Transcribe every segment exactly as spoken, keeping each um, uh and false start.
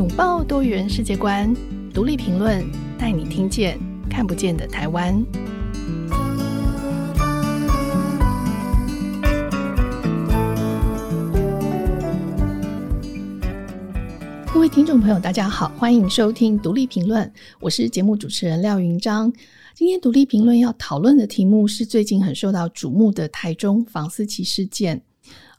拥抱多元世界观，独立评论，带你听见看不见的台湾。各位听众朋友大家好，欢迎收听独立评论，我是节目主持人廖云章。今天独立评论要讨论的题目是最近很受到瞩目的台中房思琪事件。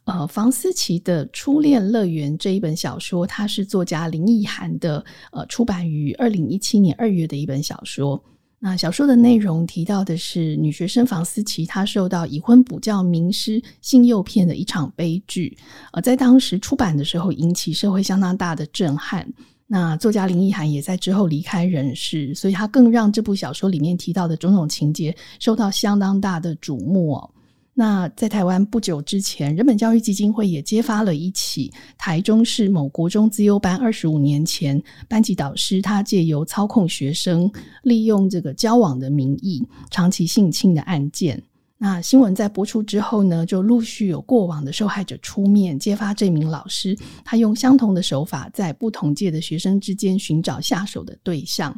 呃，房思琪的《初恋乐园》这一本小说，它是作家林奕含的，呃，出版于二零一七年二月的一本小说。那小说的内容提到的是女学生房思琪，她受到已婚补教名师性诱骗的一场悲剧，而在当时出版的时候引起社会相当大的震撼。那作家林奕含也在之后离开人世，所以她更让这部小说里面提到的种种情节受到相当大的瞩目哦。那在台湾不久之前，人本教育基金会也揭发了一起台中市某国中资优班二十五年前班级导师他借由操控学生，利用这个交往的名义长期性侵的案件。那新闻在播出之后呢，就陆续有过往的受害者出面揭发这名老师，他用相同的手法在不同届的学生之间寻找下手的对象。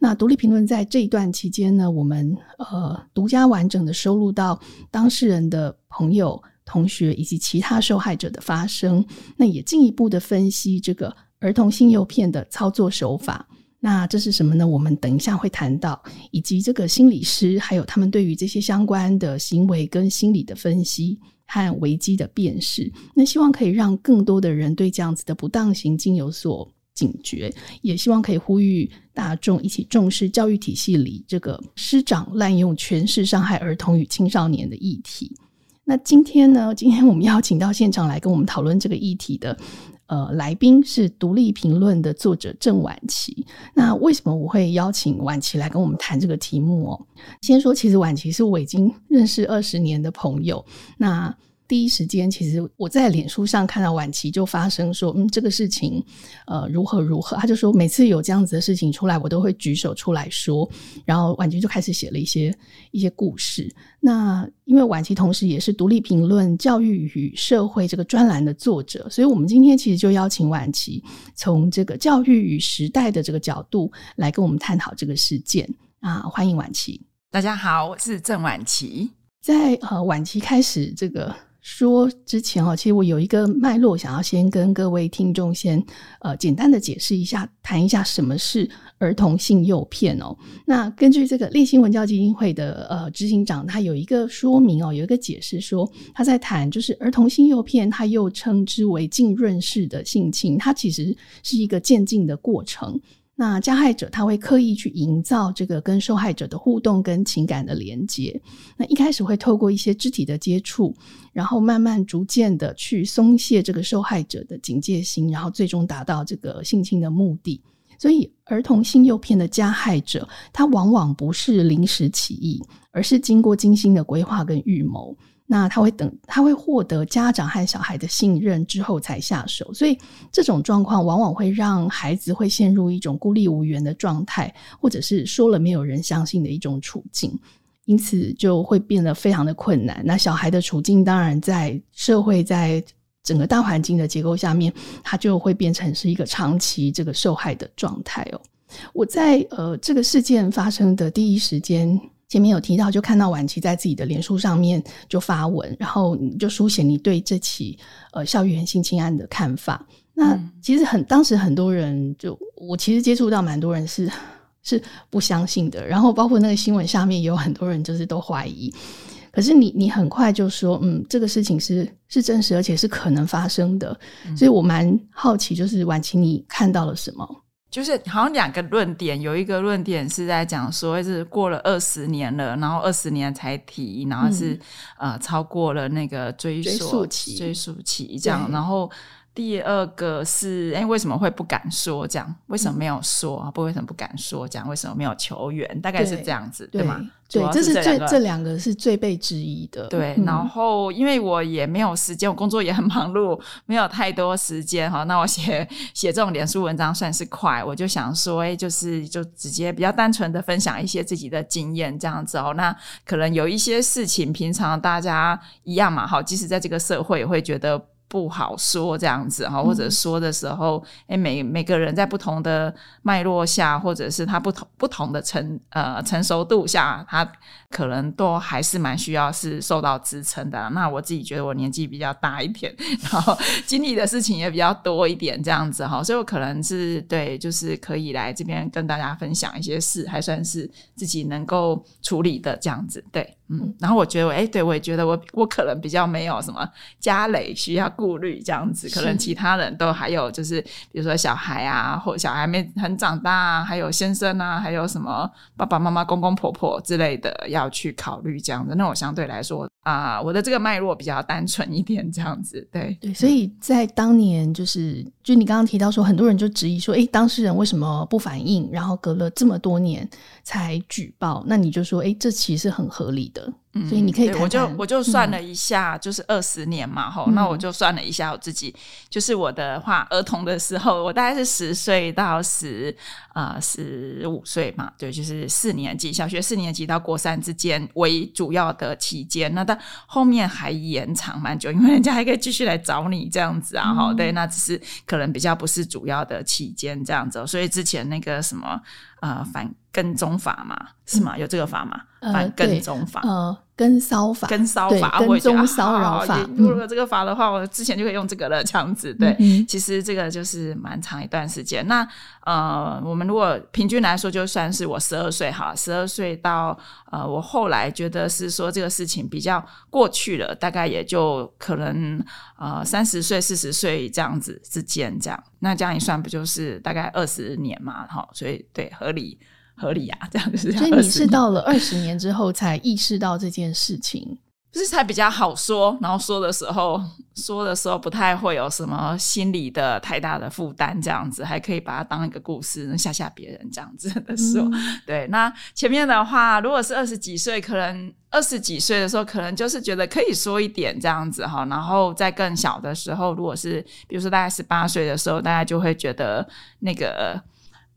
那独立评论在这一段期间呢，我们呃独家完整的收录到当事人的朋友、同学以及其他受害者的发声，那也进一步的分析这个儿童性诱骗的操作手法。那这是什么呢？我们等一下会谈到，以及这个心理师还有他们对于这些相关的行为跟心理的分析和危机的辨识。那希望可以让更多的人对这样子的不当行径有所警觉，也希望可以呼吁大众一起重视教育体系里这个师长滥用权势伤害儿童与青少年的议题。那今天呢，今天我们邀请到现场来跟我们讨论这个议题的呃，来宾是独立评论的作者郑婉琪。那为什么我会邀请婉琪来跟我们谈这个题目哦？先说，其实婉琪是我已经认识二十年的朋友，那第一时间其实我在脸书上看到婉琪就发声说嗯，这个事情呃如何如何，他就说每次有这样子的事情出来我都会举手出来说，然后婉琪就开始写了一些一些故事。那因为婉琪同时也是独立评论教育与社会这个专栏的作者，所以我们今天其实就邀请婉琪从这个教育与时代的这个角度来跟我们探讨这个事件啊，欢迎婉琪。大家好，我是郑婉琪。在呃婉琪开始这个说之前哦，其实我有一个脉络想要先跟各位听众先呃简单的解释一下，谈一下什么是儿童性诱骗哦。那根据这个立新文教基金会的呃执行长，他有一个说明哦，有一个解释说他在谈就是儿童性诱骗，他又称之为浸润式的性侵，它其实是一个渐进的过程。那加害者他会刻意去营造这个跟受害者的互动跟情感的连结，那一开始会透过一些肢体的接触，然后慢慢逐渐的去松懈这个受害者的警戒心，然后最终达到这个性侵的目的。所以儿童性诱骗的加害者他往往不是临时起意，而是经过精心的规划跟预谋，那他会等，他会获得家长和小孩的信任之后才下手，所以这种状况往往会让孩子会陷入一种孤立无援的状态，或者是说了没有人相信的一种处境，因此就会变得非常的困难。那小孩的处境当然在社会，在整个大环境的结构下面，他就会变成是一个长期这个受害的状态哦。我在呃这个事件发生的第一时间，前面有提到，就看到婉琪在自己的脸书上面就发文，然后你就书写你对这起呃校园性侵案的看法。那其实很当时很多人就我其实接触到蛮多人是是不相信的，然后包括那个新闻下面也有很多人就是都怀疑。可是你你很快就说嗯，这个事情是是真实而且是可能发生的，所以我蛮好奇就是婉琪你看到了什么。就是好像两个论点，有一个论点是在讲说是过了二十年了，然后二十年才提，然后是、嗯、呃超过了那个追溯期，追溯期这样。然后第二个是哎、欸、为什么会不敢说这样？为什么没有说？嗯、不为什么不敢说这样？为什么没有求援？大概是这样子， 对, 对吗？对，这是最这两个是最被质疑的。对、嗯、然后因为我也没有时间，我工作也很忙碌，没有太多时间，那我写写这种脸书文章算是快，我就想说、欸、就是就直接比较单纯的分享一些自己的经验这样子哦。那可能有一些事情平常大家一样嘛，好，即使在这个社会也会觉得不好说这样子，或者说的时候、嗯欸、每, 每个人在不同的脉络下，或者是他不同不同的成、呃、成熟度下，他可能都还是蛮需要是受到支撑的、啊、那我自己觉得我年纪比较大一点，然后经历的事情也比较多一点这样子，所以我可能是对就是可以来这边跟大家分享一些事，还算是自己能够处理的这样子，对嗯，然后我觉得，哎、欸，对，我也觉得我我可能比较没有什么家累需要顾虑这样子，可能其他人都还有就是比如说小孩啊，或小孩没很长大啊，还有先生啊，还有什么爸爸妈妈公公婆婆之类的要去考虑这样子，那我相对来说啊、呃，我的这个脉络比较单纯一点这样子，对对，所以在当年就是就你刚刚提到说很多人就质疑说，哎，当事人为什么不反应，然后隔了这么多年才举报，那你就说哎，这其实很合理的，嗯、所以你可以谈谈。我就我就算了一下、嗯、就是二十年嘛吼、嗯、那我就算了一下我自己，就是我的话儿童的时候我大概是十岁到十呃十五岁嘛，对，就是四年级小学四年级到国三之间为主要的期间，那到后面还延长蛮久，因为人家还可以继续来找你这样子啊、嗯、对，那只是可能比较不是主要的期间这样子，所以之前那个什么呃反跟踪法嘛，是吗？有这个法吗？反跟踪法、呃呃、跟骚法跟骚法跟踪骚扰法、啊嗯、如果这个法的话我之前就可以用这个了这样子，对、嗯、其实这个就是蛮长一段时间，那呃，我们如果平均来说就算是我十二岁好，十二岁到呃，我后来觉得是说这个事情比较过去了，大概也就可能呃三十岁四十岁这样子之间这样，那这样一算不就是大概二十年嘛，所以对合理合理啊，这样就是这样。所以你是到了二十年之后才意识到这件事情，就是才比较好说，然后说的时候说的时候不太会有什么心理的太大的负担这样子，还可以把它当一个故事吓吓别人这样子的时候、嗯、对，那前面的话如果是二十几岁，可能二十几岁的时候可能就是觉得可以说一点这样子，然后在更小的时候，如果是比如说大概十八岁的时候，大家就会觉得那个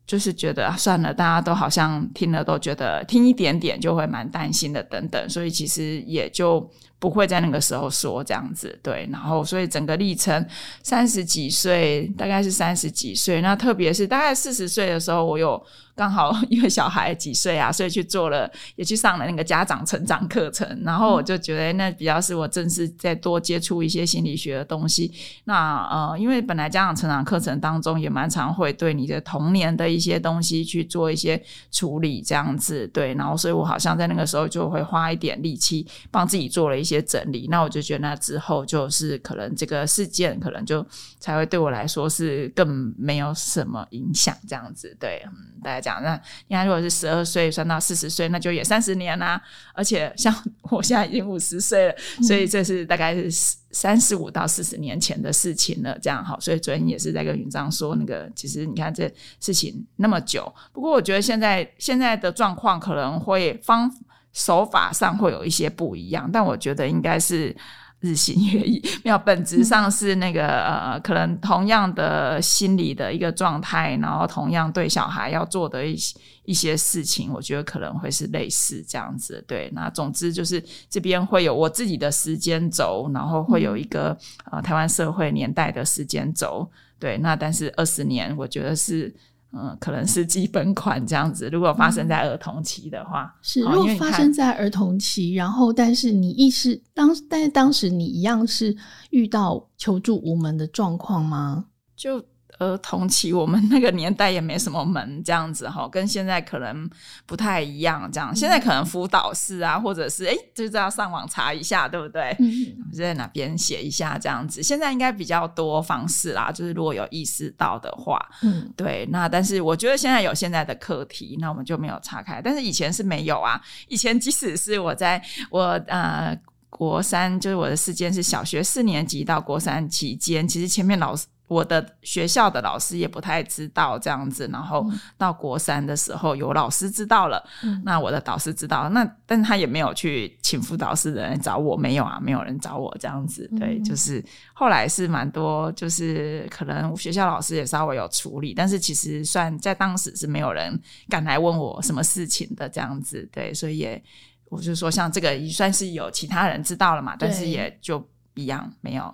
就是觉得算了，大家都好像听了都觉得听一点点就会蛮担心的等等，所以其实也就不会在那个时候说这样子，对，然后所以整个历程三十几岁大概是三十几岁，那特别是大概四十岁的时候，我有刚好因为小孩几岁啊，所以去做了也去上了那个家长成长课程，然后我就觉得那比较是我正式再多接触一些心理学的东西，那呃，因为本来家长成长课程当中也蛮常会对你的童年的一些东西去做一些处理这样子，对，然后所以我好像在那个时候就会花一点力气帮自己做了一些一些整理，那我就觉得那之后就是可能这个事件可能就才会对我来说是更没有什么影响这样子，对、嗯、大家讲那你看如果是十二岁算到四十岁那就也三十年啦、啊、而且像我现在已经五十岁了，所以这是大概是三十五到四十年前的事情了这样，好，所以昨天也是在跟云章说那个其实你看这事情那么久，不过我觉得现在现在的状况可能会方手法上会有一些不一样，但我觉得应该是日新月异，没有本质上是那个、呃、可能同样的心理的一个状态，然后同样对小孩要做的一些一些事情，我觉得可能会是类似这样子，对，那总之就是这边会有我自己的时间轴，然后会有一个、呃、台湾社会年代的时间轴，对，那但是二十年我觉得是嗯，可能是基本款这样子，如果发生在儿童期的话、嗯、是，如果发生在儿童期，然后但是你意识当但是当时你一样是遇到求助无门的状况吗？就儿童期我们那个年代也没什么门这样子，跟现在可能不太一样这样、嗯、现在可能辅导室啊或者是哎、欸，就是要上网查一下对不对、嗯、在哪边写一下这样子，现在应该比较多方式啦，就是如果有意识到的话、嗯、对，那但是我觉得现在有现在的课题，那我们就没有岔开，但是以前是没有啊，以前即使是我在我呃国三，就是我的事件是小学四年级到国三期间，其实前面老师我的学校的老师也不太知道这样子，然后到国三的时候有老师知道了、嗯、那我的导师知道了，那但他也没有去请辅导室的人找我，没有啊，没有人找我这样子，对、嗯、就是后来是蛮多就是可能学校老师也稍微有处理，但是其实算在当时是没有人敢来问我什么事情的这样子，对，所以也我就说像这个也算是有其他人知道了嘛，但是也就一样没有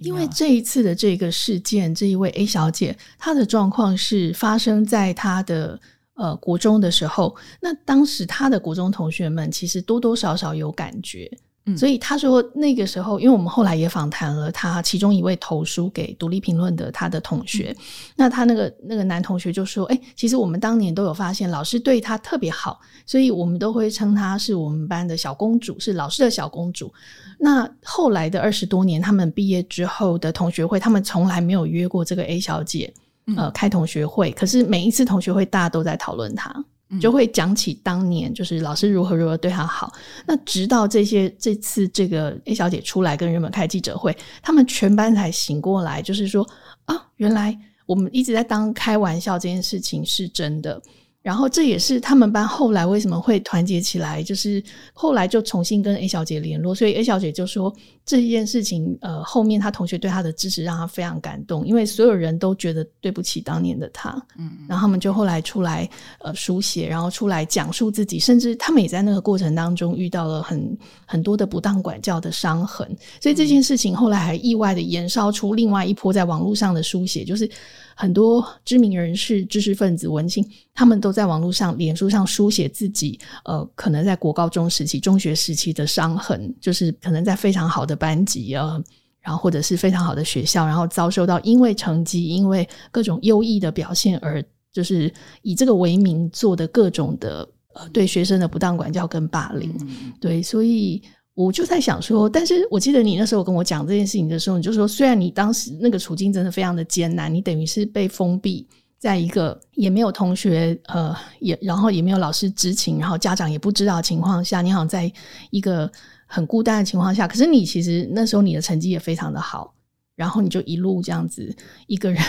因为这一次的这个事件，这一位 A 小姐她的状况是发生在她的呃国中的时候，那当时她的国中同学们其实多多少少有感觉，嗯、所以她说那个时候，因为我们后来也访谈了她其中一位投书给独立评论的她的同学，嗯、那她那个那个男同学就说，哎、欸，其实我们当年都有发现老师对她特别好，所以我们都会称她是我们班的小公主，是老师的小公主。那后来的二十多年，他们毕业之后的同学会，他们从来没有约过这个 A 小姐，呃，开同学会。可是每一次同学会，大家都在讨论她，就会讲起当年就是老师如何如何对她好。那直到这些这次这个 A 小姐出来跟人们开记者会，他们全班才醒过来，就是说啊，原来我们一直在当开玩笑这件事情是真的。然后这也是他们班后来为什么会团结起来，就是后来就重新跟 A 小姐联络，所以 A 小姐就说这件事情呃，后面她同学对她的支持让她非常感动，因为所有人都觉得对不起当年的她，嗯，然后他们就后来出来呃书写，然后出来讲述自己，甚至他们也在那个过程当中遇到了很很多的不当管教的伤痕，所以这件事情后来还意外的延烧出另外一波在网络上的书写，就是很多知名人士、知识分子、文青，他们都在网络上、脸书上书写自己呃，可能在国高中时期、中学时期的伤痕，就是可能在非常好的班级啊、呃，然后或者是非常好的学校，然后遭受到因为成绩、因为各种优异的表现而就是以这个为名做的各种的呃对学生的不当管教跟霸凌。对，所以我就在想说，但是我记得你那时候跟我讲这件事情的时候，你就说虽然你当时那个处境真的非常的艰难，你等于是被封闭在一个也没有同学呃，也然后也没有老师知情，然后家长也不知道的情况下，你好像在一个很孤单的情况下，可是你其实那时候你的成绩也非常的好，然后你就一路这样子一个人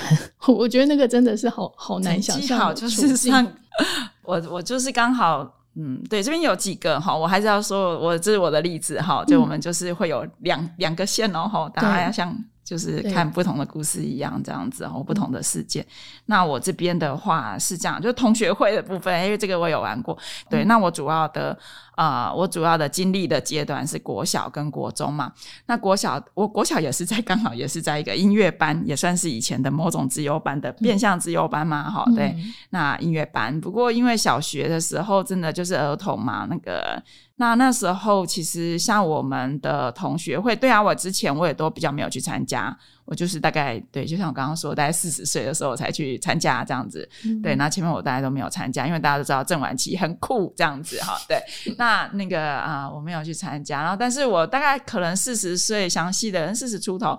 我觉得那个真的是好好难想象，好就是像我我就是刚好嗯，对，这边有几个哈，我还是要说，我这是我的例子哈，就我们就是会有两两个线哦哈，大家要像就是看不同的故事一样这样子哦，不同的事件。那我这边的话是这样，就同学会的部分，因为这个我有玩过。对，那我主要的呃，我主要的经历的阶段是国小跟国中嘛。那国小，我国小也是在刚好也是在一个音乐班，也算是以前的某种资优班的变相资优班嘛，齁、嗯、对，那音乐班。不过因为小学的时候真的就是儿童嘛，那个那那时候其实像我们的同学会，对啊，我之前我也都比较没有去参加。我就是大概对，就像我刚刚说，大概四十岁的时候我才去参加这样子，嗯、对。那前面我大概都没有参加，因为大家都知道郑婉琪很酷这样子哈，对。那那个啊、呃，我没有去参加，然后但是我大概可能四十岁，详细的人四十出头，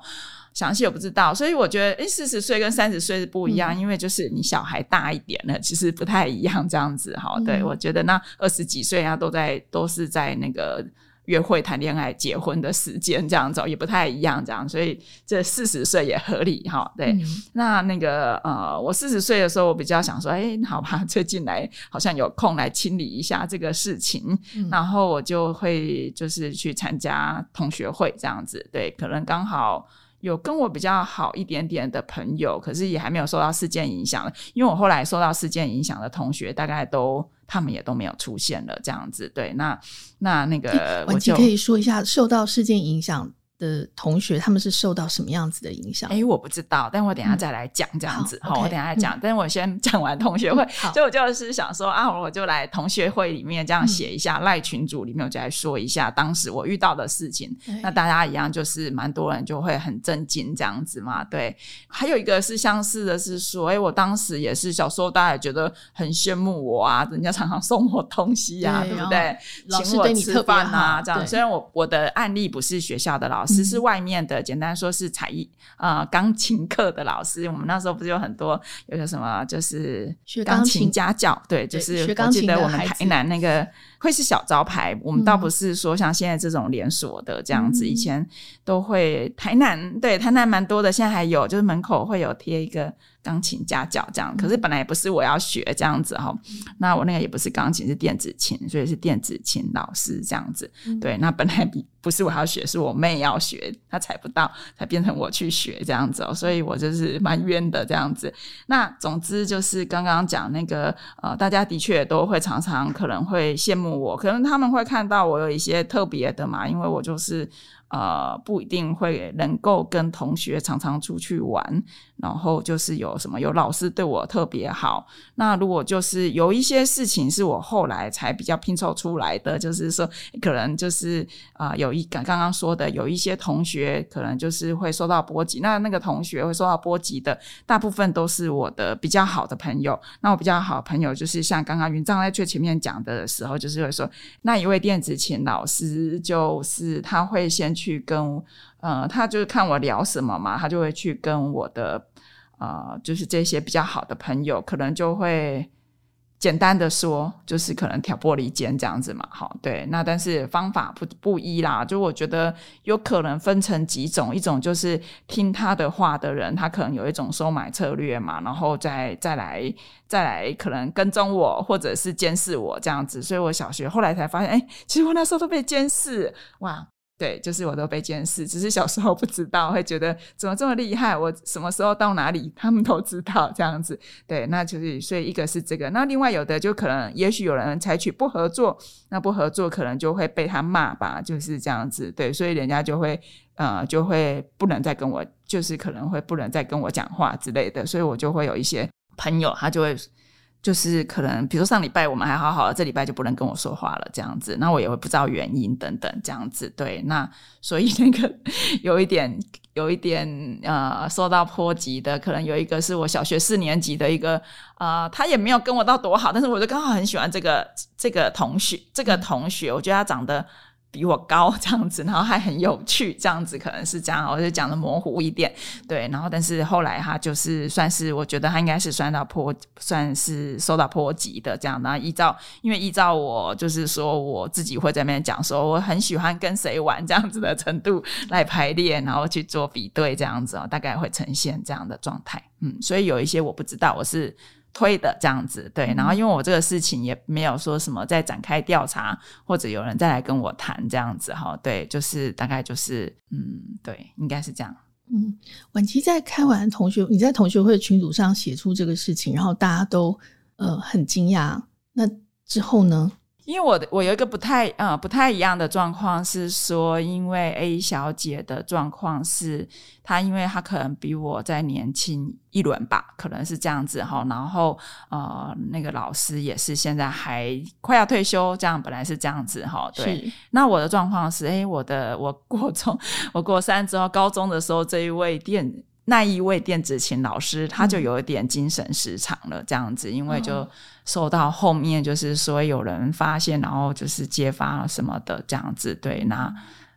详细我不知道，所以我觉得诶四十岁跟三十岁是不一样、嗯、因为就是你小孩大一点了，其实不太一样这样子哈，对、嗯。我觉得那二十几岁啊，都在都是在那个约会谈恋爱结婚的时间这样子也不太一样这样，所以这四十岁也合理齁，对、嗯、那那个呃，我四十岁的时候我比较想说哎，好吧，最近来好像有空来清理一下这个事情、嗯、然后我就会就是去参加同学会这样子，对，可能刚好有跟我比较好一点点的朋友，可是也还没有受到事件影响，因为我后来受到事件影响的同学大概都他们也都没有出现了这样子，对。那那那个我就婉琪可以说一下受到事件影响的同学他们是受到什么样子的影响？哎、欸，我不知道，但我等一下再来讲这样子、嗯、好，我等一下再讲、嗯、但我先讲完同学会、嗯、所以我就是想说啊，我就来同学会里面这样写一下、嗯、赖群组里面我就来说一下当时我遇到的事情、嗯、那大家一样就是蛮多人就会很震惊这样子嘛，对。还有一个是相似的是说哎、欸，我当时也是小时候大家也觉得很羡慕我啊，人家常常送我东西啊， 对, 对不对，请我吃饭啊这样。虽然我我的案例不是学校的老师老师是外面的，简单说是才艺呃钢琴课的老师。我们那时候不是有很多有个什么就是钢琴家教，对，就是我记得我们台南那个会是小招牌，我们倒不是说像现在这种连锁的这样子、嗯、以前都会台南，对，台南蛮多的，现在还有就是门口会有贴一个钢琴家教这样，可是本来也不是我要学这样子齁、哦、那我那个也不是钢琴是电子琴，所以是电子琴老师这样子、嗯、对。那本来不是我要学，是我妹要学，她踩不到才变成我去学这样子哦，所以我就是蛮冤的这样子。那总之就是刚刚讲那个呃，大家的确都会常常可能会羡慕我，可能他们会看到我有一些特别的嘛，因为我就是呃不一定会能够跟同学常常出去玩，然后就是有什么有老师对我特别好。那如果就是有一些事情是我后来才比较拼凑出来的，就是说可能就是呃有一刚刚说的有一些同学可能就是会受到波及，那那个同学会受到波及的大部分都是我的比较好的朋友。那我比较好的朋友就是像刚刚云章在最前面讲的时候，就是会说那一位电子琴老师就是他会先去跟呃，他就是看我聊什么嘛，他就会去跟我的呃，就是这些比较好的朋友可能就会简单的说就是可能挑拨离间这样子嘛。好，对，那但是方法 不, 不一啦，就我觉得有可能分成几种，一种就是听他的话的人他可能有一种收买策略嘛，然后再再来再来可能跟踪我或者是监视我这样子。所以我小学后来才发现哎、欸，其实我那时候都被监视，哇，对，就是我都被监视，只是小时候不知道，会觉得怎么这么厉害，我什么时候到哪里他们都知道这样子。对，那就是所以一个是这个，那另外有的就可能也许有人采取不合作，那不合作可能就会被他骂吧，就是这样子。对，所以人家就会呃，就会不能再跟我，就是可能会不能再跟我讲话之类的。所以我就会有一些朋友他就会就是可能比如说上礼拜我们还好好的，这礼拜就不能跟我说话了这样子，那我也会不知道原因等等这样子。对，那所以那个有一点有一点呃受到波及的，可能有一个是我小学四年级的一个呃，他也没有跟我到多好，但是我就刚好很喜欢这个这个同学这个同学，我觉得他长得比我高这样子，然后还很有趣这样子，可能是这样，我就讲的模糊一点。对，然后但是后来他就是算是我觉得他应该是算到波算是受到波及的这样。然后依照因为依照我就是说我自己会在那边讲说我很喜欢跟谁玩这样子的程度来排列，然后去做比对这样子、哦、大概会呈现这样的状态。嗯，所以有一些我不知道我是推的这样子。对，然后因为我这个事情也没有说什么再展开调查或者有人再来跟我谈这样子。对，就是大概就是嗯，对，应该是这样。嗯，婉琪在开完同学你在同学会群组上写出这个事情，然后大家都呃很惊讶，那之后呢？因为 我, 我有一个不太呃不太一样的状况是说，因为 A 小姐的状况是她因为她可能比我再年轻一轮吧，可能是这样子齁。然后呃那个老师也是现在还快要退休，这样本来是这样子齁。对，那我的状况是诶、欸、我的我国中我国三之后高中的时候，这一位电那一位电子琴老师他就有一点精神失常了这样子，因为就受到后面就是说有人发现然后就是揭发了什么的这样子。对，那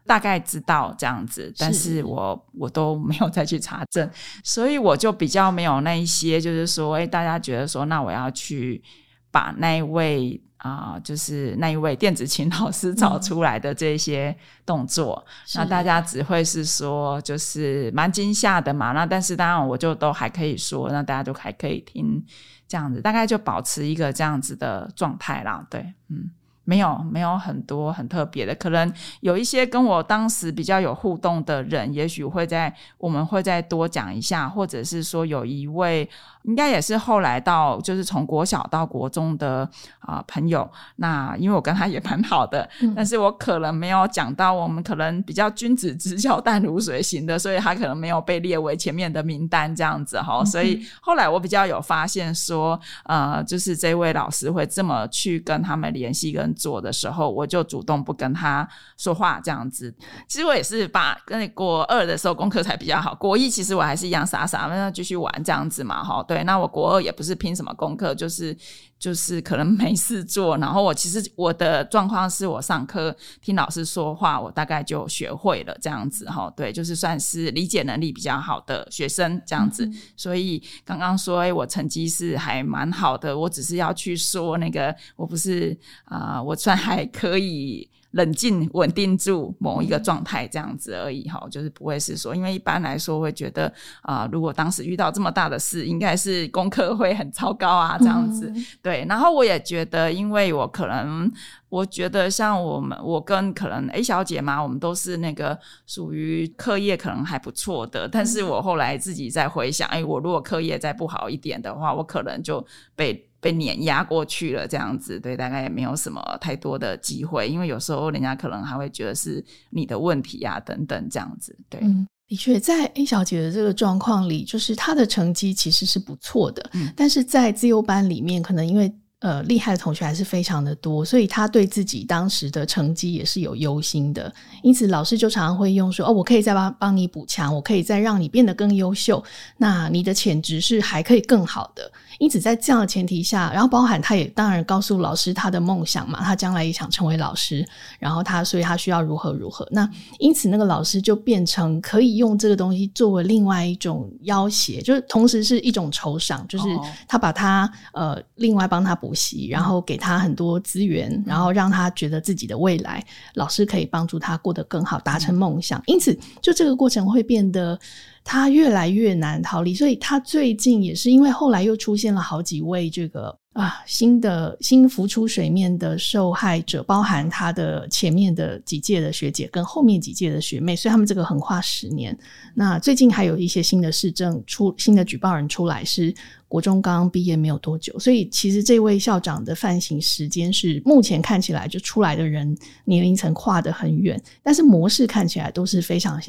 大概知道这样子，但是我我都没有再去查证，所以我就比较没有那一些就是说、欸、大家觉得说那我要去把那一位啊、呃，就是那一位电子琴老师找出来的这些动作、嗯、那大家只会是说就是蛮惊吓的嘛。那但是当然我就都还可以说，那大家就还可以听这样子，大概就保持一个这样子的状态啦。对，嗯，没有没有很多很特别的，可能有一些跟我当时比较有互动的人也许会在我们会再多讲一下，或者是说有一位应该也是后来到就是从国小到国中的、呃、朋友，那因为我跟他也蛮好的、嗯、但是我可能没有讲到，我们可能比较君子之交淡如水型的，所以他可能没有被列为前面的名单这样子、嗯、所以后来我比较有发现说呃，就是这位老师会这么去跟他们联系跟做的时候，我就主动不跟他说话这样子。其实我也是把国二的时候功课才比较好，国一其实我还是一样傻傻那继续玩这样子嘛。对，那我国二也不是拼什么功课，就是就是可能没事做，然后我其实我的状况是我上课听老师说话我大概就学会了这样子。对，就是算是理解能力比较好的学生这样子、嗯、所以刚刚说、欸、我成绩是还蛮好的，我只是要去说那个我不是、呃、我算还可以冷静稳定住某一个状态这样子而已，就是不会是说，因为一般来说会觉得、呃、如果当时遇到这么大的事应该是功课会很糟糕啊这样子、嗯、对。然后我也觉得因为我可能我觉得像我们我跟可能 A 小姐嘛，我们都是那个属于课业可能还不错的，但是我后来自己再回想、欸、我如果课业再不好一点的话我可能就被被碾压过去了这样子，对，大概也没有什么太多的机会，因为有时候人家可能还会觉得是你的问题啊等等这样子，对、嗯、的确在 A 小姐的这个状况里，就是她的成绩其实是不错的、嗯、但是在自由班里面可能因为呃，厉害的同学还是非常的多，所以他对自己当时的成绩也是有忧心的，因此老师就常常会用说，哦，我可以再帮帮你补强，我可以再让你变得更优秀，那你的潜质是还可以更好的。因此在这样的前提下，然后包含他也当然告诉老师他的梦想嘛，他将来也想成为老师，然后他所以他需要如何如何，那因此那个老师就变成可以用这个东西作为另外一种要挟，就是同时是一种酬赏，就是他把他呃另外帮他补，然后给他很多资源、嗯、然后让他觉得自己的未来老师可以帮助他过得更好，达成梦想、嗯、因此就这个过程会变得他越来越难逃离。所以他最近也是因为后来又出现了好几位这个啊新的新浮出水面的受害者，包含他的前面的几届的学姐跟后面几届的学妹，所以他们这个横跨十年。那最近还有一些新的事证出，新的举报人出来是国中刚刚毕业没有多久，所以其实这位校长的犯行时间是目前看起来就出来的人年龄层跨得很远，但是模式看起来都是非常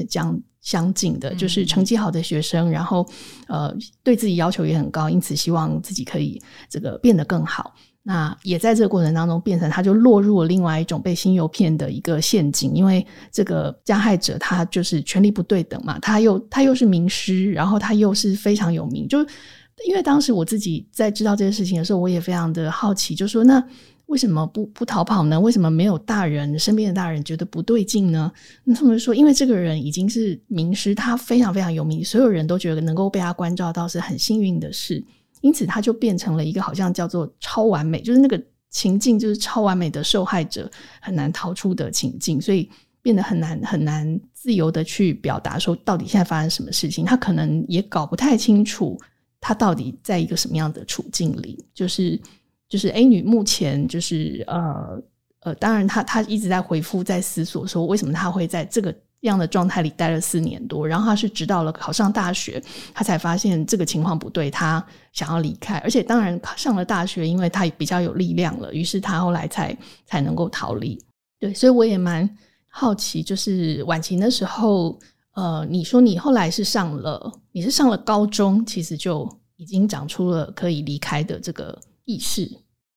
相近的，就是成绩好的学生，然后呃对自己要求也很高，因此希望自己可以这个变得更好。那也在这个过程当中变成他就落入了另外一种被信诱骗的一个陷阱，因为这个加害者他就是权力不对等嘛，他又他又是名师，然后他又是非常有名，就因为当时我自己在知道这件事情的时候，我也非常的好奇，就说那为什么不不逃跑呢？为什么没有大人身边的大人觉得不对劲呢？那他们说因为这个人已经是名师，他非常非常有名，所有人都觉得能够被他关照到是很幸运的事，因此他就变成了一个好像叫做超完美，就是那个情境就是超完美的受害者很难逃出的情境，所以变得很难很难自由的去表达说到底现在发生什么事情，他可能也搞不太清楚他到底在一个什么样的处境里，就是就是 A 女目前就是呃呃，当然她她一直在回复在思索说为什么她会在这个样的状态里待了四年多，然后她是直到了考上大学她才发现这个情况不对，她想要离开，而且当然上了大学因为她比较有力量了，于是她后来才才能够逃离。对，所以我也蛮好奇，就是婉晴的时候呃，你说你后来是上了你是上了高中，其实就已经长出了可以离开的这个意识。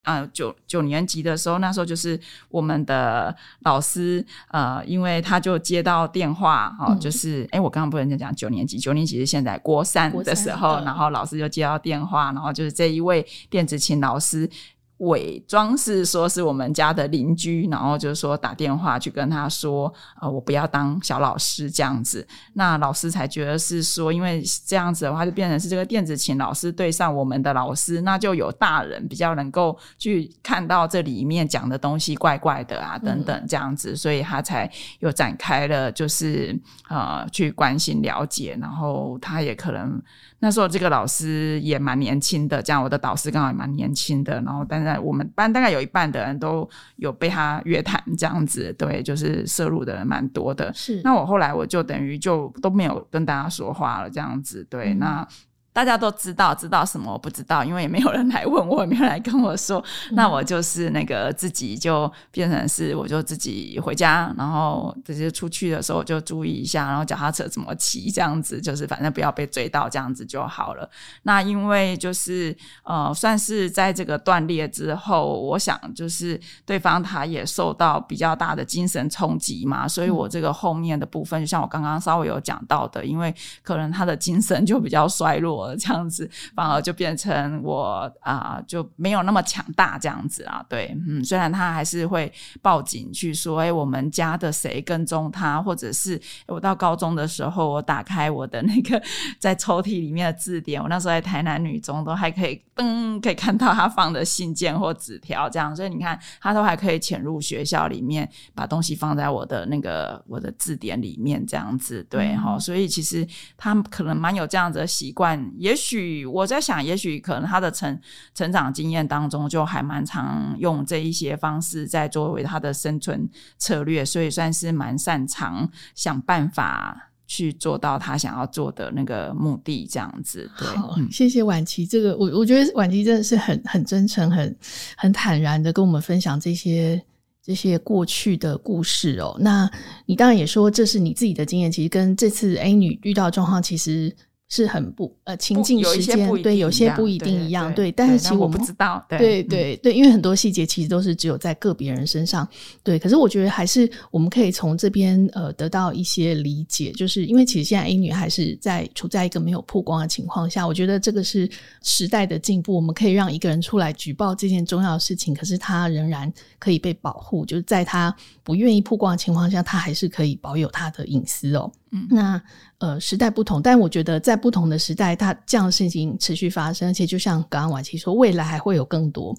呃，九九年级的时候，那时候就是我们的老师呃，因为他就接到电话、哦嗯、就是哎，我刚刚不能讲九年级九年级是现在国三的时候的，然后老师就接到电话，然后就是这一位电子琴老师伪装是说是我们家的邻居，然后就是说打电话去跟他说呃，我不要当小老师这样子，那老师才觉得是说因为这样子的话就变成是这个电子琴老师对上我们的老师，那就有大人比较能够去看到这里面讲的东西怪怪的啊等等这样子，所以他才有展开了就是呃去关心了解，然后他也可能那时候这个老师也蛮年轻的，这样我的导师刚好也蛮年轻的，然后但我们班大概有一半的人都有被他约谈这样子，对，就是涉入的人蛮多的。是，那我后来我就等于就都没有跟大家说话了这样子，对、嗯、那大家都知道知道什么我不知道，因为也没有人来问我，也没有人来跟我说、嗯、那我就是那个自己就变成是我就自己回家，然后就是出去的时候就注意一下，然后脚踏车怎么骑这样子，就是反正不要被追到这样子就好了。那因为就是呃，算是在这个断裂之后，我想就是对方他也受到比较大的精神冲击嘛，所以我这个后面的部分、嗯、就像我刚刚稍微有讲到的，因为可能他的精神就比较衰弱这样子，反而就变成我啊、呃、就没有那么强大这样子啊，对，嗯，虽然他还是会报警去说，哎、欸，我们家的谁跟踪他，或者是、欸、我到高中的时候，我打开我的那个在抽屉里面的字典，我那时候在台南女中都还可以，嗯，可以看到他放的信件或纸条这样，所以你看他都还可以潜入学校里面，把东西放在我的那个我的字典里面这样子，对哈、嗯，所以其实他可能蛮有这样子的习惯。也许我在想，也许可能他的成成长经验当中就还蛮常用这一些方式在作为他的生存策略，所以算是蛮擅长想办法去做到他想要做的那个目的这样子。对，好、嗯、谢谢婉琪，这个我我觉得婉琪真的是很很真诚很很坦然的跟我们分享这些这些过去的故事哦。那你当然也说这是你自己的经验，其实跟这次 A 女遇到的状况其实是很不呃情境时间，对，有些不一定一样， 对, 对, 对, 对, 对，但是其实我们不知道，对对 对, 对，因为很多细节其实都是只有在个别人身上，对。可是我觉得还是我们可以从这边呃得到一些理解，就是因为其实现在 A 女还是在处在一个没有曝光的情况下，我觉得这个是时代的进步，我们可以让一个人出来举报这件重要的事情，可是他仍然可以被保护，就是在他不愿意曝光的情况下，他还是可以保有他的隐私哦。嗯、那呃，时代不同，但我觉得在不同的时代，它这样的事情持续发生，而且就像刚刚婉琪说，未来还会有更多，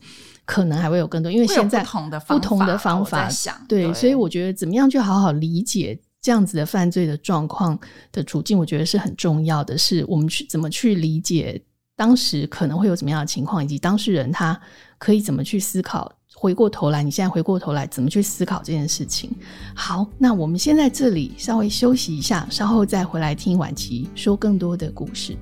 可能还会有更多，因为现在不同的方法，不同的方法，对，所以我觉得怎么样去好好理解这样子的犯罪的状况的处境，我觉得是很重要的，是我们去怎么去理解当时可能会有怎么样的情况，以及当事人他可以怎么去思考。回过头来，你现在回过头来怎么去思考这件事情。好，那我们先在这里稍微休息一下，稍后再回来听婉琪说更多的故事。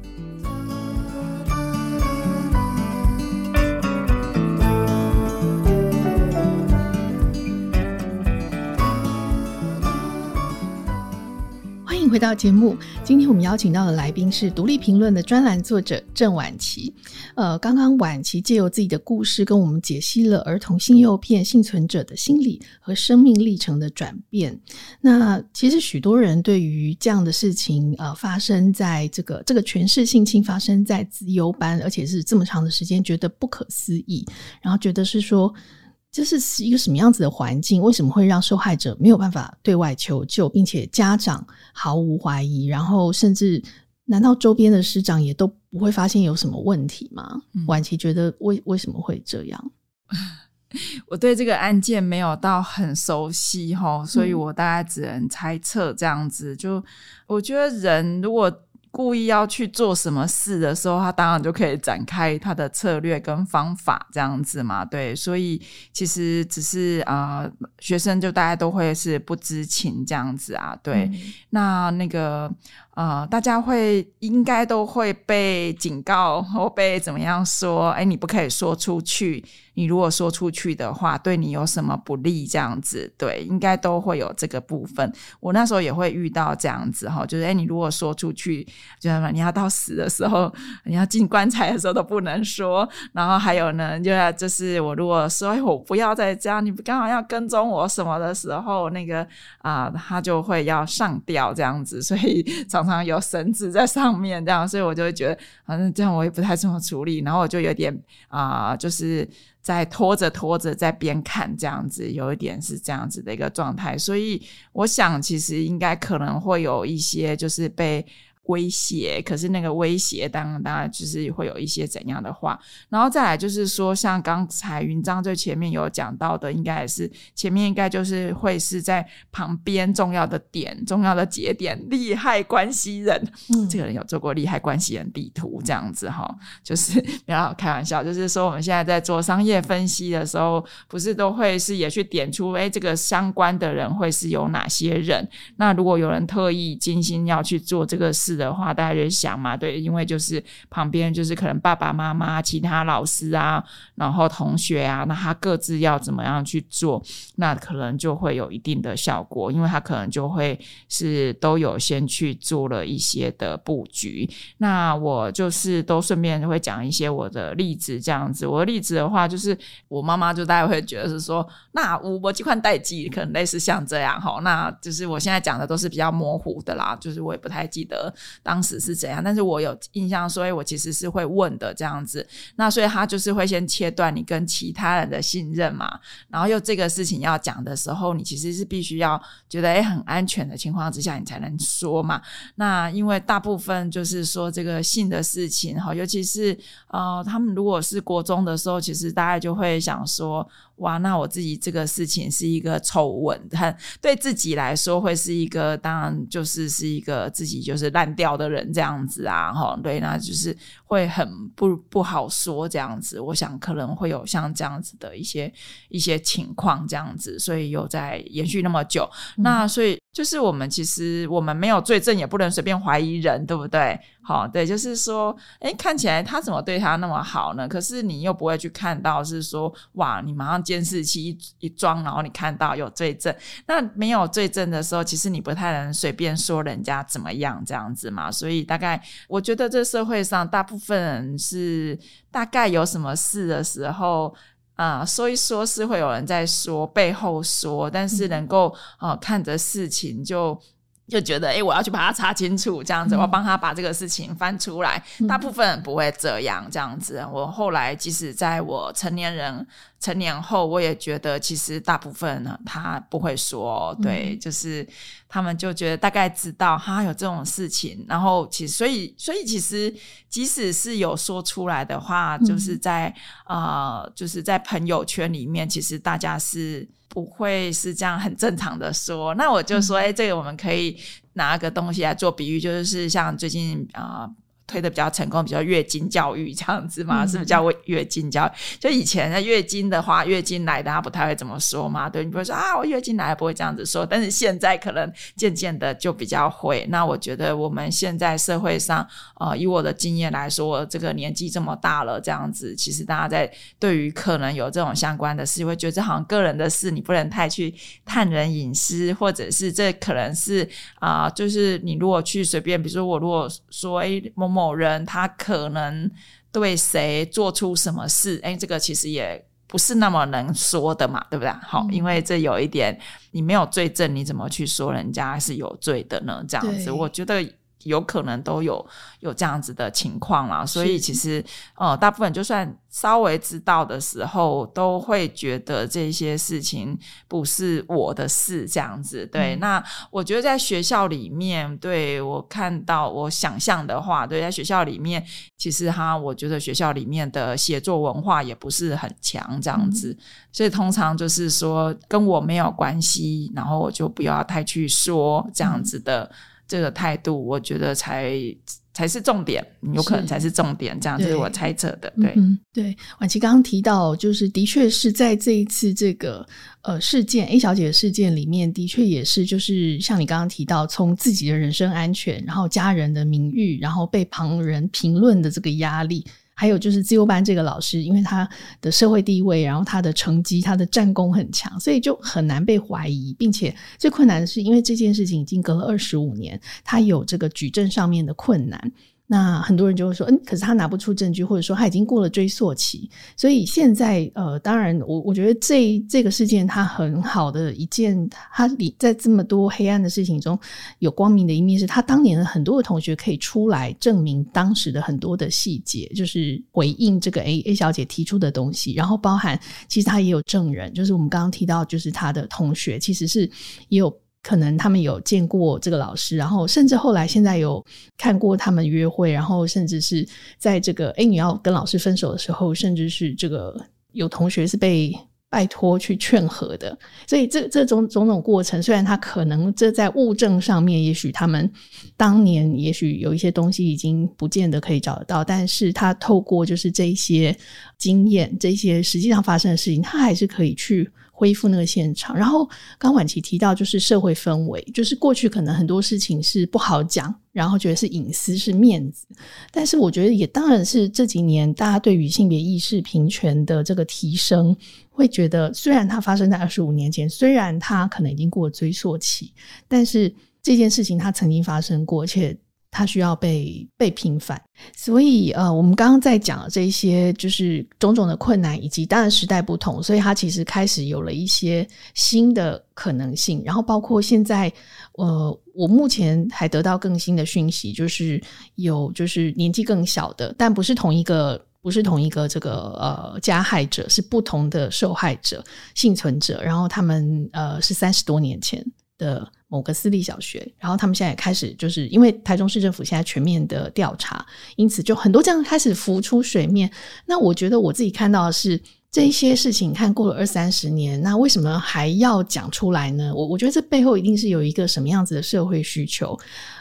回到节目，今天我们邀请到的来宾是独立评论的专栏作者郑婉琪。呃，刚刚婉琪借由自己的故事跟我们解析了儿童性诱骗幸存者的心理和生命历程的转变。那其实许多人对于这样的事情呃，发生在这个这个权势性侵发生在资优班，而且是这么长的时间，觉得不可思议，然后觉得是说这是一个什么样子的环境，为什么会让受害者没有办法对外求救，并且家长毫无怀疑，然后甚至难道周边的师长也都不会发现有什么问题吗？嗯、婉琪觉得 为, 为什么会这样？我对这个案件没有到很熟悉、哦、所以我大概只能猜测这样子。就我觉得人如果故意要去做什么事的时候，他当然就可以展开他的策略跟方法这样子嘛，对，所以其实只是呃，学生就大家都会是不知情这样子啊，对、嗯、那那个呃，大家会应该都会被警告或被怎么样说，哎，你不可以说出去，你如果说出去的话对你有什么不利这样子，对，应该都会有这个部分。我那时候也会遇到这样子、哦、就是哎，你如果说出去，就是你要到死的时候，你要进棺材的时候都不能说。然后还有呢，就是我如果说我不要再这样，你刚好要跟踪我什么的时候，那个啊、呃，他就会要上吊这样子，所以常常有绳子在上面这样，所以我就会觉得反正这样我也不太这么处理，然后我就有点啊、呃，就是在拖着拖着在边看这样子，有一点是这样子的一个状态。所以我想其实应该可能会有一些就是被威胁，可是那个威胁当然当然就是会有一些怎样的话。然后再来就是说，像刚才云章最前面有讲到的，应该也是前面应该就是会是在旁边重要的点重要的节点，利害关系人、嗯、这个人有做过利害关系人地图这样子齁，就是不要开玩笑，就是说我们现在在做商业分析的时候，不是都会是也去点出诶这个相关的人会是有哪些人，那如果有人特意精心要去做这个事的话，大家就想嘛，对，因为就是旁边就是可能爸爸妈妈其他老师啊，然后同学啊，那他各自要怎么样去做，那可能就会有一定的效果，因为他可能就会是都有先去做了一些的布局。那我就是都顺便会讲一些我的例子这样子。我的例子的话，就是我妈妈就大概会觉得是说，那我没这款代志，可能类似像这样，那就是我现在讲的都是比较模糊的啦，就是我也不太记得当时是怎样，但是我有印象，所以我其实是会问的这样子。那所以他就是会先切断你跟其他人的信任嘛，然后又这个事情要讲的时候，你其实是必须要觉得、欸、很安全的情况之下你才能说嘛。那因为大部分就是说这个性的事情，尤其是呃，他们如果是国中的时候，其实大概就会想说哇，那我自己这个事情是一个丑闻，很对自己来说会是一个，当然就是是一个自己就是烂掉的人这样子啊，对，那就是会很不不好说这样子。我想可能会有像这样子的一些一些情况这样子，所以有在延续那么久、嗯、那所以就是我们其实我们没有罪证也不能随便怀疑人，对不对？好，对，就是说诶看起来他怎么对他那么好呢，可是你又不会去看到是说哇你马上监视器 一, 一装然后你看到有罪证。那没有罪证的时候其实你不太能随便说人家怎么样这样子嘛，所以大概我觉得这社会上大部分人是大概有什么事的时候啊、说一说是会有人在说背后说，但是能够、呃、看着事情就就觉得、欸、我要去把它查清楚这样子、嗯、我要帮他把这个事情翻出来、嗯、大部分人不会这样这样子。我后来即使在我成年人成年后我也觉得其实大部分呢他不会说，对、嗯、就是他们就觉得大概知道哈有这种事情，然后其实所以所以其实即使是有说出来的话、嗯、就是在呃就是在朋友圈里面其实大家是不会是这样很正常的说。那我就说哎、嗯欸，这个我们可以拿个东西来做比喻，就是像最近啊。呃推的比较成功比较月经教育这样子嘛、嗯、是不是叫月经教育？就以前的月经的话月经来的他不太会怎么说嘛，对，你不会说啊我月经来的不会这样子说，但是现在可能渐渐的就比较会。那我觉得我们现在社会上呃，以我的经验来说我这个年纪这么大了这样子，其实大家在对于可能有这种相关的事会觉得这好像个人的事你不能太去探人隐私，或者是这可能是啊、呃，就是你如果去随便比如说我如果说哎、欸、某某某人他可能对谁做出什么事，哎，这个其实也不是那么能说的嘛，对不对？好、嗯，因为这有一点你没有罪证你怎么去说人家是有罪的呢？这样子我觉得有可能都有有这样子的情况啦。所以其实呃，大部分就算稍微知道的时候都会觉得这些事情不是我的事这样子，对、嗯、那我觉得在学校里面对我看到我想象的话，对，在学校里面其实哈我觉得学校里面的写作文化也不是很强这样子、嗯、所以通常就是说跟我没有关系然后我就不要太去说这样子的、嗯这个态度我觉得才才是重点，有可能才是重点，这样这是我猜测的。对、嗯、对，婉琦刚刚提到就是的确是在这一次这个呃事件 A 小姐的事件里面的确也是就是像你刚刚提到从自己的人身安全然后家人的名誉然后被旁人评论的这个压力，还有就是自由班这个老师因为他的社会地位然后他的成绩他的战功很强，所以就很难被怀疑，并且最困难的是因为这件事情已经隔了二十五年，他有这个举证上面的困难，那很多人就会说嗯，可是他拿不出证据，或者说他已经过了追溯期。所以现在呃，当然我我觉得这这个事件它很好的一件，它在这么多黑暗的事情中有光明的一面，是他当年的很多的同学可以出来证明当时的很多的细节，就是回应这个 A, A 小姐提出的东西，然后包含其实他也有证人，就是我们刚刚提到就是他的同学其实是也有可能他们有见过这个老师，然后甚至后来现在有看过他们约会，然后甚至是在这个诶你要跟老师分手的时候，甚至是这个有同学是被拜托去劝和的。所以这这种种种过程，虽然他可能这在物证上面也许他们当年也许有一些东西已经不见得可以找得到，但是他透过就是这些经验这些实际上发生的事情，他还是可以去恢复那个现场。然后刚婉琦提到就是社会氛围，就是过去可能很多事情是不好讲，然后觉得是隐私是面子，但是我觉得也当然是这几年大家对于性别意识平权的这个提升，会觉得虽然它发生在二十五年前，虽然它可能已经过了追溯期，但是这件事情它曾经发生过，而且它需要被被平反。所以呃，我们刚刚在讲这些就是种种的困难，以及当然时代不同，所以它其实开始有了一些新的可能性。然后包括现在呃，我目前还得到更新的讯息，就是有就是年纪更小的，但不是同一个不是同一个这个呃加害者，是不同的受害者幸存者，然后他们呃是三十多年前的某个私立小学，然后他们现在也开始就是因为台中市政府现在全面的调查，因此就很多这样开始浮出水面。那我觉得我自己看到的是这些事情看过了二三十年，那为什么还要讲出来呢？我我觉得这背后一定是有一个什么样子的社会需求。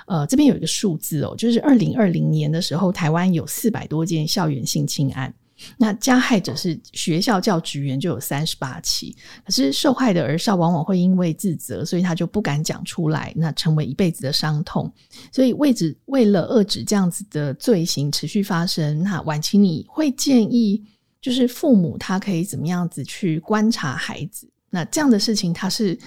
呃，这边有一个数字哦，就是二零二零年的时候，台湾有四百多件校园性侵案，那加害者是学校教职员就有三十八起，可是受害的儿少往往会因为自责，所以他就不敢讲出来，那成为一辈子的伤痛。所以为止为了遏止这样子的罪行持续发生，那婉琪你会建议就是父母他可以怎么样子去观察孩子，那这样的事情他是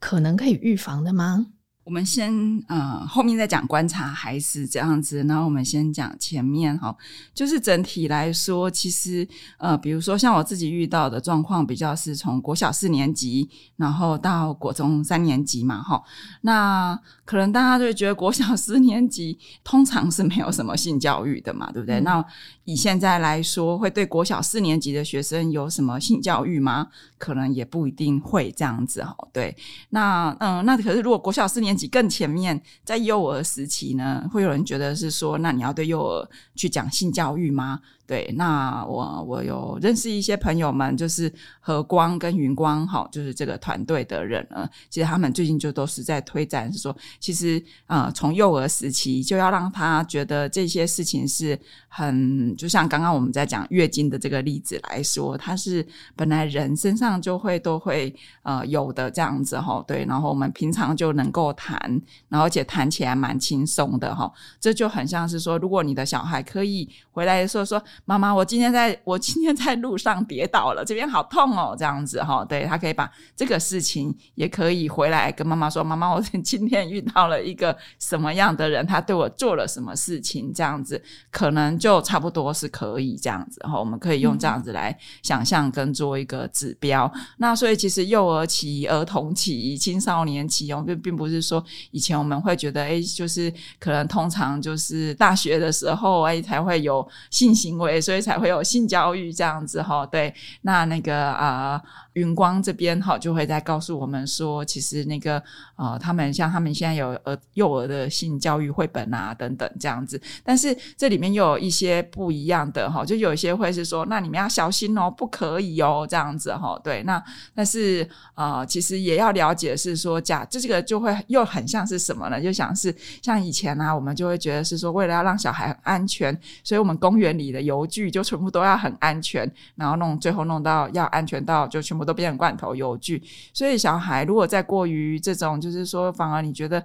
可能可以预防的吗？我们先呃，后面再讲观察孩子这样子，然后我们先讲前面哈，就是整体来说，其实呃，比如说像我自己遇到的状况，比较是从国小四年级，然后到国中三年级嘛哈。那可能大家就觉得国小四年级通常是没有什么性教育的嘛，对不对？嗯、那以现在来说，会对国小四年级的学生有什么性教育吗？可能也不一定会这样子哈。对，那嗯、呃，那可是如果国小四年更前面在幼儿时期呢，会有人觉得是说，那你要对幼儿去讲性教育吗？对，那我我有认识一些朋友们，就是和光跟云光齁，就是这个团队的人呢，其实他们最近就都是在推展是说，其实呃从幼儿时期就要让他觉得这些事情是很，就像刚刚我们在讲月经的这个例子来说，它是本来人身上就会都会呃有的这样子齁，对，然后我们平常就能够谈，然后而且谈起来蛮轻松的齁，这就很像是说，如果你的小孩可以回来的时候说，妈妈，我今天在我今天在路上跌倒了，这边好痛哦，这样子齁，对，他可以把这个事情也可以回来跟妈妈说，妈妈，我今天遇到了一个什么样的人，他对我做了什么事情，这样子可能就差不多是可以这样子齁，我们可以用这样子来想象跟做一个指标。嗯、那所以其实幼儿期、儿童期、青少年期，我们并不是说以前我们会觉得诶，就是可能通常就是大学的时候诶才会有性行为，所以才会有性教育这样子，对，那那个呃云光这边就会在告诉我们说，其实那个呃他们像他们现在有幼儿的性教育绘本啊等等这样子，但是这里面又有一些不一样的，就有一些会是说，那你们要小心哦，不可以哦这样子，对，那但是呃其实也要了解是说，假这个就会又很像是什么呢？就像是像以前啊，我们就会觉得是说，为了要让小孩很安全，所以我们公园里的游油具就全部都要很安全，然后弄最后弄到要安全到就全部都变成罐头油具。所以小孩如果再过于这种，就是说反而你觉得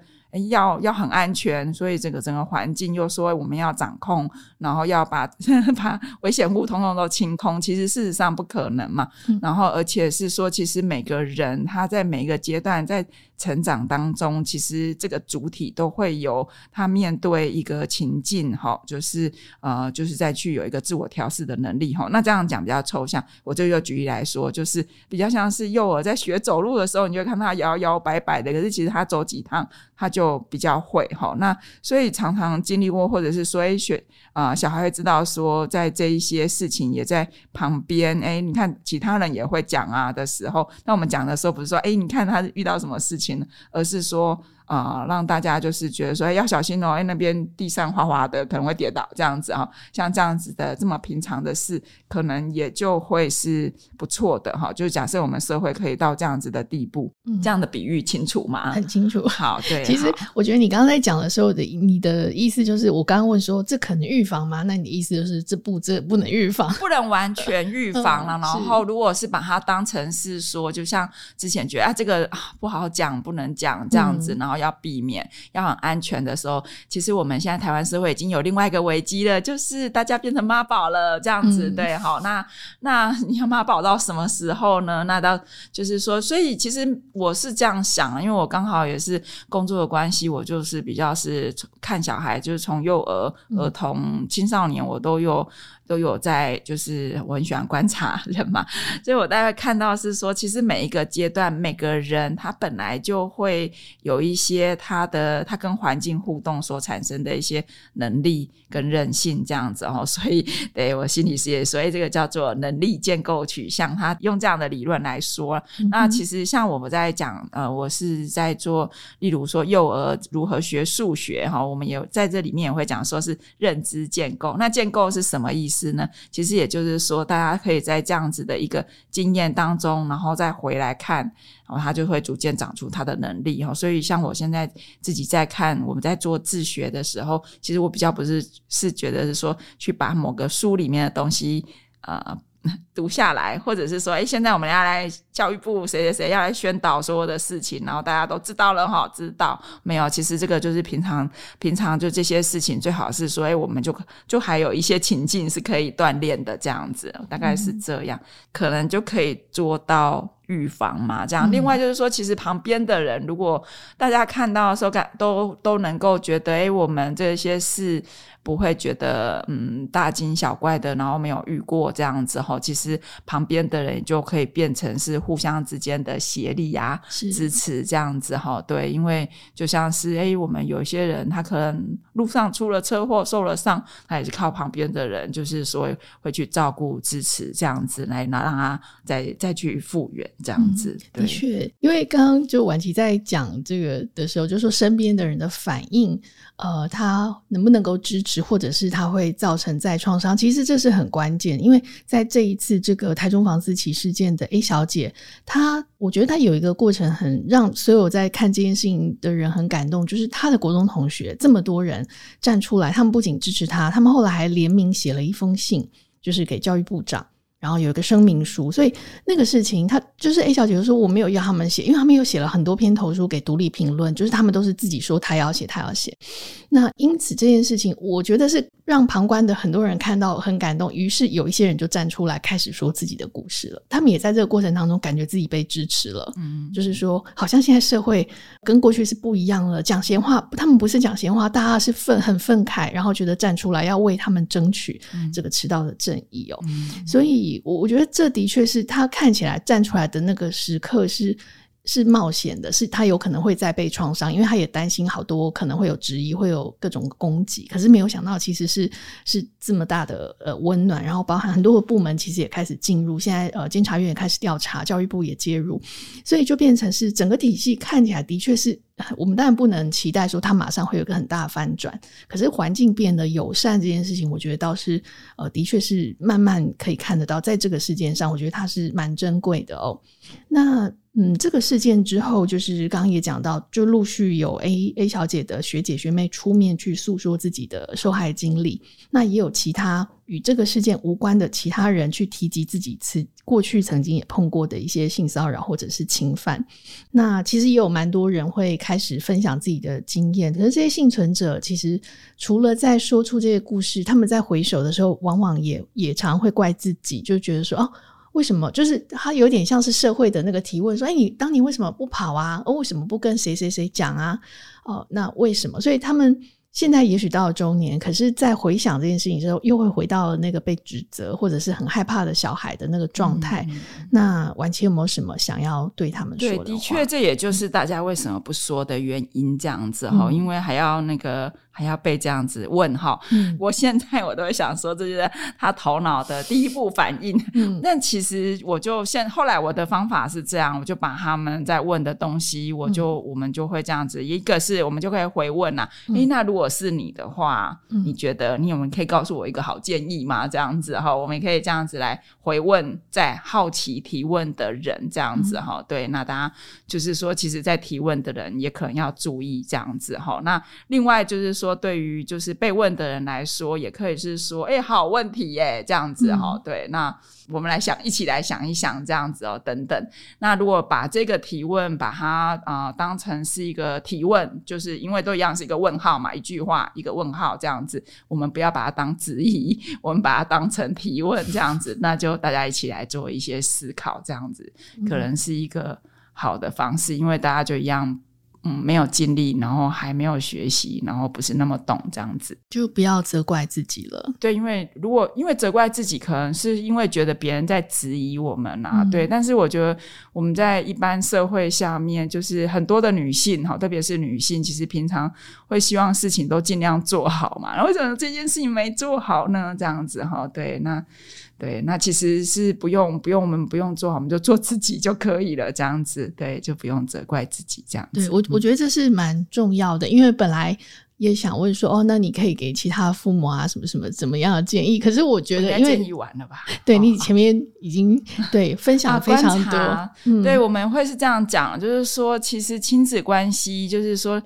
要要很安全，所以这个整个环境又说我们要掌控，然后要把把危险物统统都清空，其实事实上不可能嘛。嗯、然后而且是说，其实每个人他在每个阶段在成长当中，其实这个主体都会有他面对一个情境，就是呃，就是再去有一个自我调试的能力。那这样讲比较抽象，我就又举例来说，就是比较像是幼儿在学走路的时候，你就会看他摇摇摆摆的，可是其实他走几趟他就就比较会齁，那所以常常经历过，或者是说，哎、欸，学啊、呃，小孩会知道说，在这一些事情也在旁边，哎、欸，你看其他人也会讲啊的时候，那我们讲的时候不是说，哎、欸，你看他遇到什么事情，而是说。呃、让大家就是觉得说、欸、要小心哦、欸、那边地上滑滑的可能会跌倒这样子、哦、像这样子的这么平常的事可能也就会是不错的、哦、就是假设我们社会可以到这样子的地步、嗯、这样的比喻清楚吗？很清楚。好，对。其实我觉得你刚刚在讲的时候，你的意思就是我刚刚问说这可能预防吗？那你的意思就是这不这不能预防，不能完全预防了、嗯、然后如果是把它当成是说，就像之前觉得啊这个、啊、不好讲不能讲这样子、嗯、然后要避免要很安全的时候，其实我们现在台湾社会已经有另外一个危机了，就是大家变成妈宝了这样子、嗯、对，好，那那你要妈宝到什么时候呢？那到就是说，所以其实我是这样想，因为我刚好也是工作的关系，我就是比较是看小孩，就是从幼儿、儿童、青少年我都有都有在，就是我很喜欢观察人嘛，所以我大概看到是说，其实每一个阶段每个人他本来就会有一些他的他跟环境互动所产生的一些能力跟韧性这样子、哦、所以对我心理师也所以这个叫做能力建构取向，他用这样的理论来说、嗯、那其实像我们在讲呃，我是在做例如说幼儿如何学数学、哦、我们也在这里面也会讲说是认知建构，那建构是什么意思？思呢？其实也就是说大家可以在这样子的一个经验当中，然后再回来看，然后他就会逐渐长出他的能力。所以像我现在自己在看，我们在做自学的时候，其实我比较不是是觉得是说去把某个书里面的东西呃读下来，或者是说诶现在我们要来教育部谁谁谁要来宣导所有的事情，然后大家都知道了齁，知道没有，其实这个就是平常平常就这些事情最好是说诶我们就就还有一些情境是可以锻炼的，这样子大概是这样、嗯、可能就可以做到预防嘛，这样。另外就是说其实旁边的人如果大家看到的时候都都能够觉得诶我们这些事不会觉得嗯大惊小怪的，然后没有遇过这样子齁，其实旁边的人就可以变成是互相之间的协力啊支持这样子齁。对，因为就像是诶我们有些人他可能路上出了车祸受了伤，他也是靠旁边的人就是说会去照顾支持这样子来让他再再去复原这样子、嗯、的确，因为刚刚就婉琪在讲这个的时候就说身边的人的反应呃，他能不能够支持或者是他会造成再创伤，其实这是很关键。因为在这一次这个台中房思琪事件的 A 小姐，她我觉得她有一个过程很让所有在看这件事情的人很感动，就是她的国中同学这么多人站出来，他们不仅支持她，他们后来还联名写了一封信就是给教育部长，然后有一个声明书。所以那个事情他就是 A 小姐说我没有要他们写，因为他们又写了很多篇投书给独立评论，就是他们都是自己说他要写他要写。那因此这件事情我觉得是让旁观的很多人看到很感动，于是有一些人就站出来开始说自己的故事了，他们也在这个过程当中感觉自己被支持了、嗯、就是说好像现在社会跟过去是不一样了，讲闲话他们不是讲闲话，大家是愤很愤慨，然后觉得站出来要为他们争取这个迟到的正义哦。嗯、所以我觉得这的确是他看起来站出来的那个时刻是是冒险的，是他有可能会再被创伤，因为他也担心好多可能会有质疑会有各种攻击，可是没有想到其实是是这么大的呃温暖，然后包含很多的部门其实也开始进入，现在呃监察院也开始调查，教育部也介入，所以就变成是整个体系看起来的确是我们当然不能期待说它马上会有一个很大的翻转，可是环境变得友善这件事情我觉得倒是呃，的确是慢慢可以看得到，在这个事件上我觉得它是蛮珍贵的哦。那嗯，这个事件之后就是刚刚也讲到就陆续有 A, A 小姐的学姐学妹出面去诉说自己的受害经历，那也有其他与这个事件无关的其他人去提及自己过去曾经也碰过的一些性骚扰或者是侵犯，那其实也有蛮多人会开始分享自己的经验，可是这些幸存者其实除了在说出这些故事，他们在回首的时候往往也也常会怪自己，就觉得说哦为什么，就是他有点像是社会的那个提问说、哎、你当年为什么不跑啊、哦、为什么不跟谁谁谁讲啊、哦、那为什么，所以他们现在也许到了中年，可是在回想这件事情之后又会回到那个被指责或者是很害怕的小孩的那个状态、嗯嗯、那婉琪有没有什么想要对他们说的话？对，的确这也就是大家为什么不说的原因这样子、嗯、因为还要那个还要被这样子问齁、嗯、我现在我都会想说这就是他头脑的第一步反应、嗯、但其实我就现后来我的方法是这样，我就把他们在问的东西我就、嗯、我们就会这样子，一个是我们就可以回问啊、嗯欸、那如果是你的话、嗯、你觉得你们可以告诉我一个好建议吗，这样子齁，我们也可以这样子来回问在好奇提问的人这样子齁、嗯、对，那大家就是说其实在提问的人也可能要注意这样子齁。那另外就是说对于就是被问的人来说也可以是说哎、欸，好问题耶、欸、这样子、嗯哦、对，那我们来想一起来想一想这样子哦，等等。那如果把这个提问把它、呃、当成是一个提问，就是因为都一样是一个问号嘛，一句话一个问号这样子，我们不要把它当质疑，我们把它当成提问这样子那就大家一起来做一些思考这样子、嗯、可能是一个好的方式，因为大家就一样嗯，没有尽力，然后还没有学习，然后不是那么懂这样子，就不要责怪自己了。对，因为如果因为责怪自己可能是因为觉得别人在质疑我们啊、嗯、对，但是我觉得我们在一般社会下面就是很多的女性特别是女性其实平常会希望事情都尽量做好嘛，然后为什么这件事情没做好呢这样子对，那对，那其实是不用不用我们不用做好，我们就做自己就可以了这样子，对，就不用责怪自己这样子。对，我我觉得这是蛮重要的，因为本来也想问说哦，那你可以给其他父母啊什么什么怎么样的建议，可是我觉得因为建议完了吧，对、哦、你前面已经对分享非常多、啊嗯、对，我们会是这样讲，就是说其实亲子关系就是说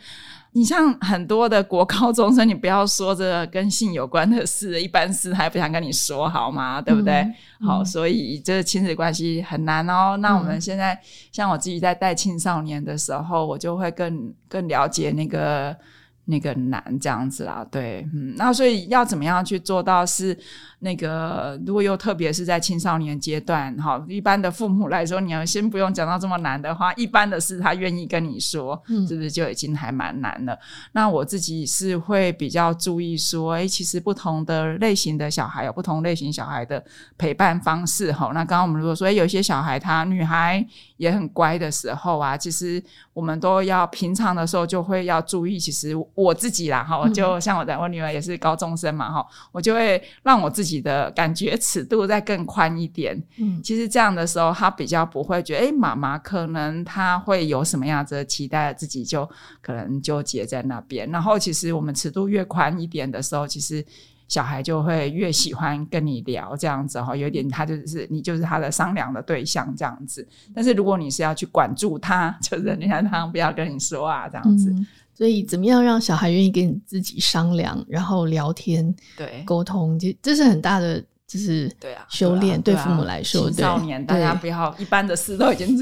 你像很多的国高中生，你不要说这跟性有关的事，一般事他也不想跟你说好吗，对不对、嗯嗯、好，所以这亲子关系很难哦。那我们现在、嗯、像我自己在带青少年的时候，我就会更更了解那个那个难这样子啦，对，嗯，那所以要怎么样去做到是那个，如果又特别是在青少年阶段，好，一般的父母来说，你要先不用讲到这么难的话，一般的是他愿意跟你说，是不是就已经还蛮难了、嗯、那我自己是会比较注意说、欸、其实不同的类型的小孩有不同类型小孩的陪伴方式，好，那刚刚我们如果说、欸、有些小孩他女孩也很乖的时候啊，其实我们都要平常的时候就会要注意，其实我自己啦，我就像我的我女儿也是高中生嘛、嗯、我就会让我自己的感觉尺度再更宽一点、嗯、其实这样的时候她比较不会觉得、欸、妈妈可能她会有什么样子的期待，自己就可能纠结在那边，然后其实我们尺度越宽一点的时候，其实小孩就会越喜欢跟你聊这样子，有点他就是你就是他的商量的对象这样子，但是如果你是要去管住他，就是人家他不要跟你说啊这样子、嗯，所以怎么样让小孩愿意跟你自己商量，然后聊天，对，沟通，这是很大的就是修炼， 对,、啊 对, 啊 对, 啊、对父母来说，青少年大家不要一般的事都已经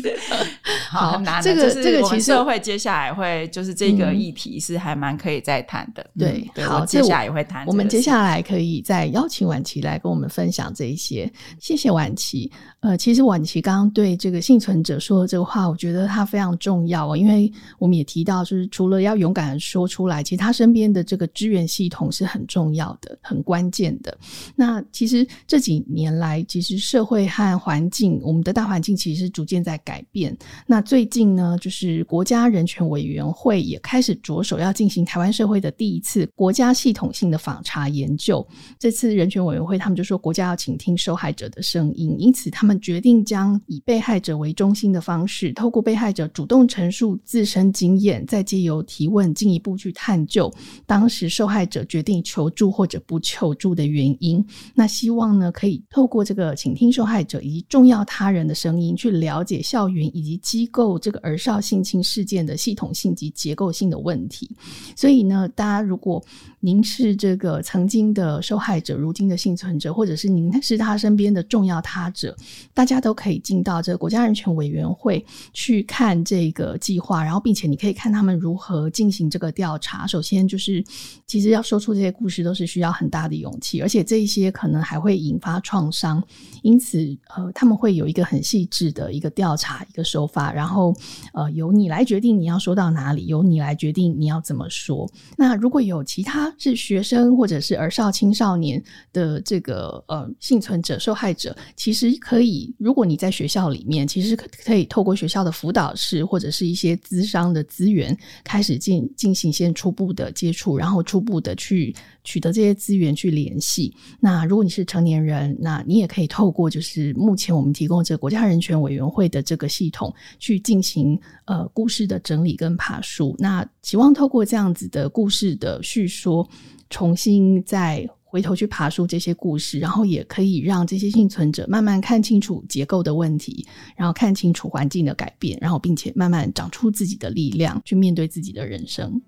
好难了，这个这个其实社会接下来会就是这个议题是还蛮可以再谈的、嗯、对, 对好，我接下来也会谈，我们接下来可以再邀请婉琪来跟我们分享这一些，谢谢婉琪。呃，其实婉琪刚刚对这个幸存者说的这个话，我觉得它非常重要啊、哦，因为我们也提到就是除了要勇敢的说出来，其实他身边的这个支援系统是很重要的，很关键的。那其实这几年来，其实社会和环境，我们的大环境其实逐渐在改变，那最近呢就是国家人权委员会也开始着手要进行台湾社会的第一次国家系统性的访查研究，这次人权委员会他们就说国家要倾听受害者的声音，因此他们决定将以被害者为中心的方式，透过被害者主动陈述自身经验，再藉由提问进一步去探究当时受害者决定求助或者不求助的原因，那希望呢可以透过这个倾听受害者以及重要他人的声音，去了解校园以及机构这个儿少性侵事件的系统性及结构性的问题。所以呢，大家如果您是这个曾经的受害者，如今的幸存者，或者是您是他身边的重要他者，大家都可以进到这个国家人权委员会去看这个计划，然后并且你可以看他们如何进行这个调查。首先就是其实要说出这些故事都是需要很大的勇气，而且这一些可能还会引发创伤，因此、呃、他们会有一个很细致的一个调查，一个手法，然后、呃、由你来决定你要说到哪里，由你来决定你要怎么说。那如果有其他是学生或者是儿少青少年的这个、呃、幸存者受害者，其实可以，如果你在学校里面，其实可以透过学校的辅导室或者是一些咨商的资源，开始 进, 进行先初步的接触，然后初步的去取得这些资源去联系。那如果你是成年人，那你也可以透过就是目前我们提供这个国家人权委员会的这个系统去进行呃故事的整理跟爬梳，那希望透过这样子的故事的叙说，重新再回头去爬梳这些故事，然后也可以让这些幸存者慢慢看清楚结构的问题，然后看清楚环境的改变，然后并且慢慢长出自己的力量，去面对自己的人生。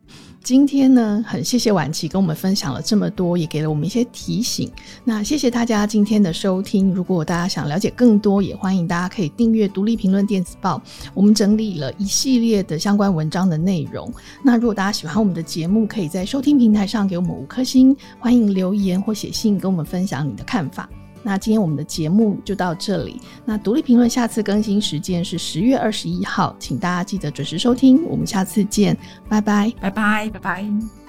今天呢，很谢谢婉琪跟我们分享了这么多，也给了我们一些提醒。那谢谢大家今天的收听，如果大家想了解更多，也欢迎大家可以订阅独立评论电子报，我们整理了一系列的相关文章的内容。那如果大家喜欢我们的节目，可以在收听平台上给我们五颗星，欢迎留言或写信跟我们分享你的看法。那今天我们的节目就到这里，那独立评论下次更新时间是十月二十一号，请大家记得准时收听，我们下次见，拜拜拜拜拜拜。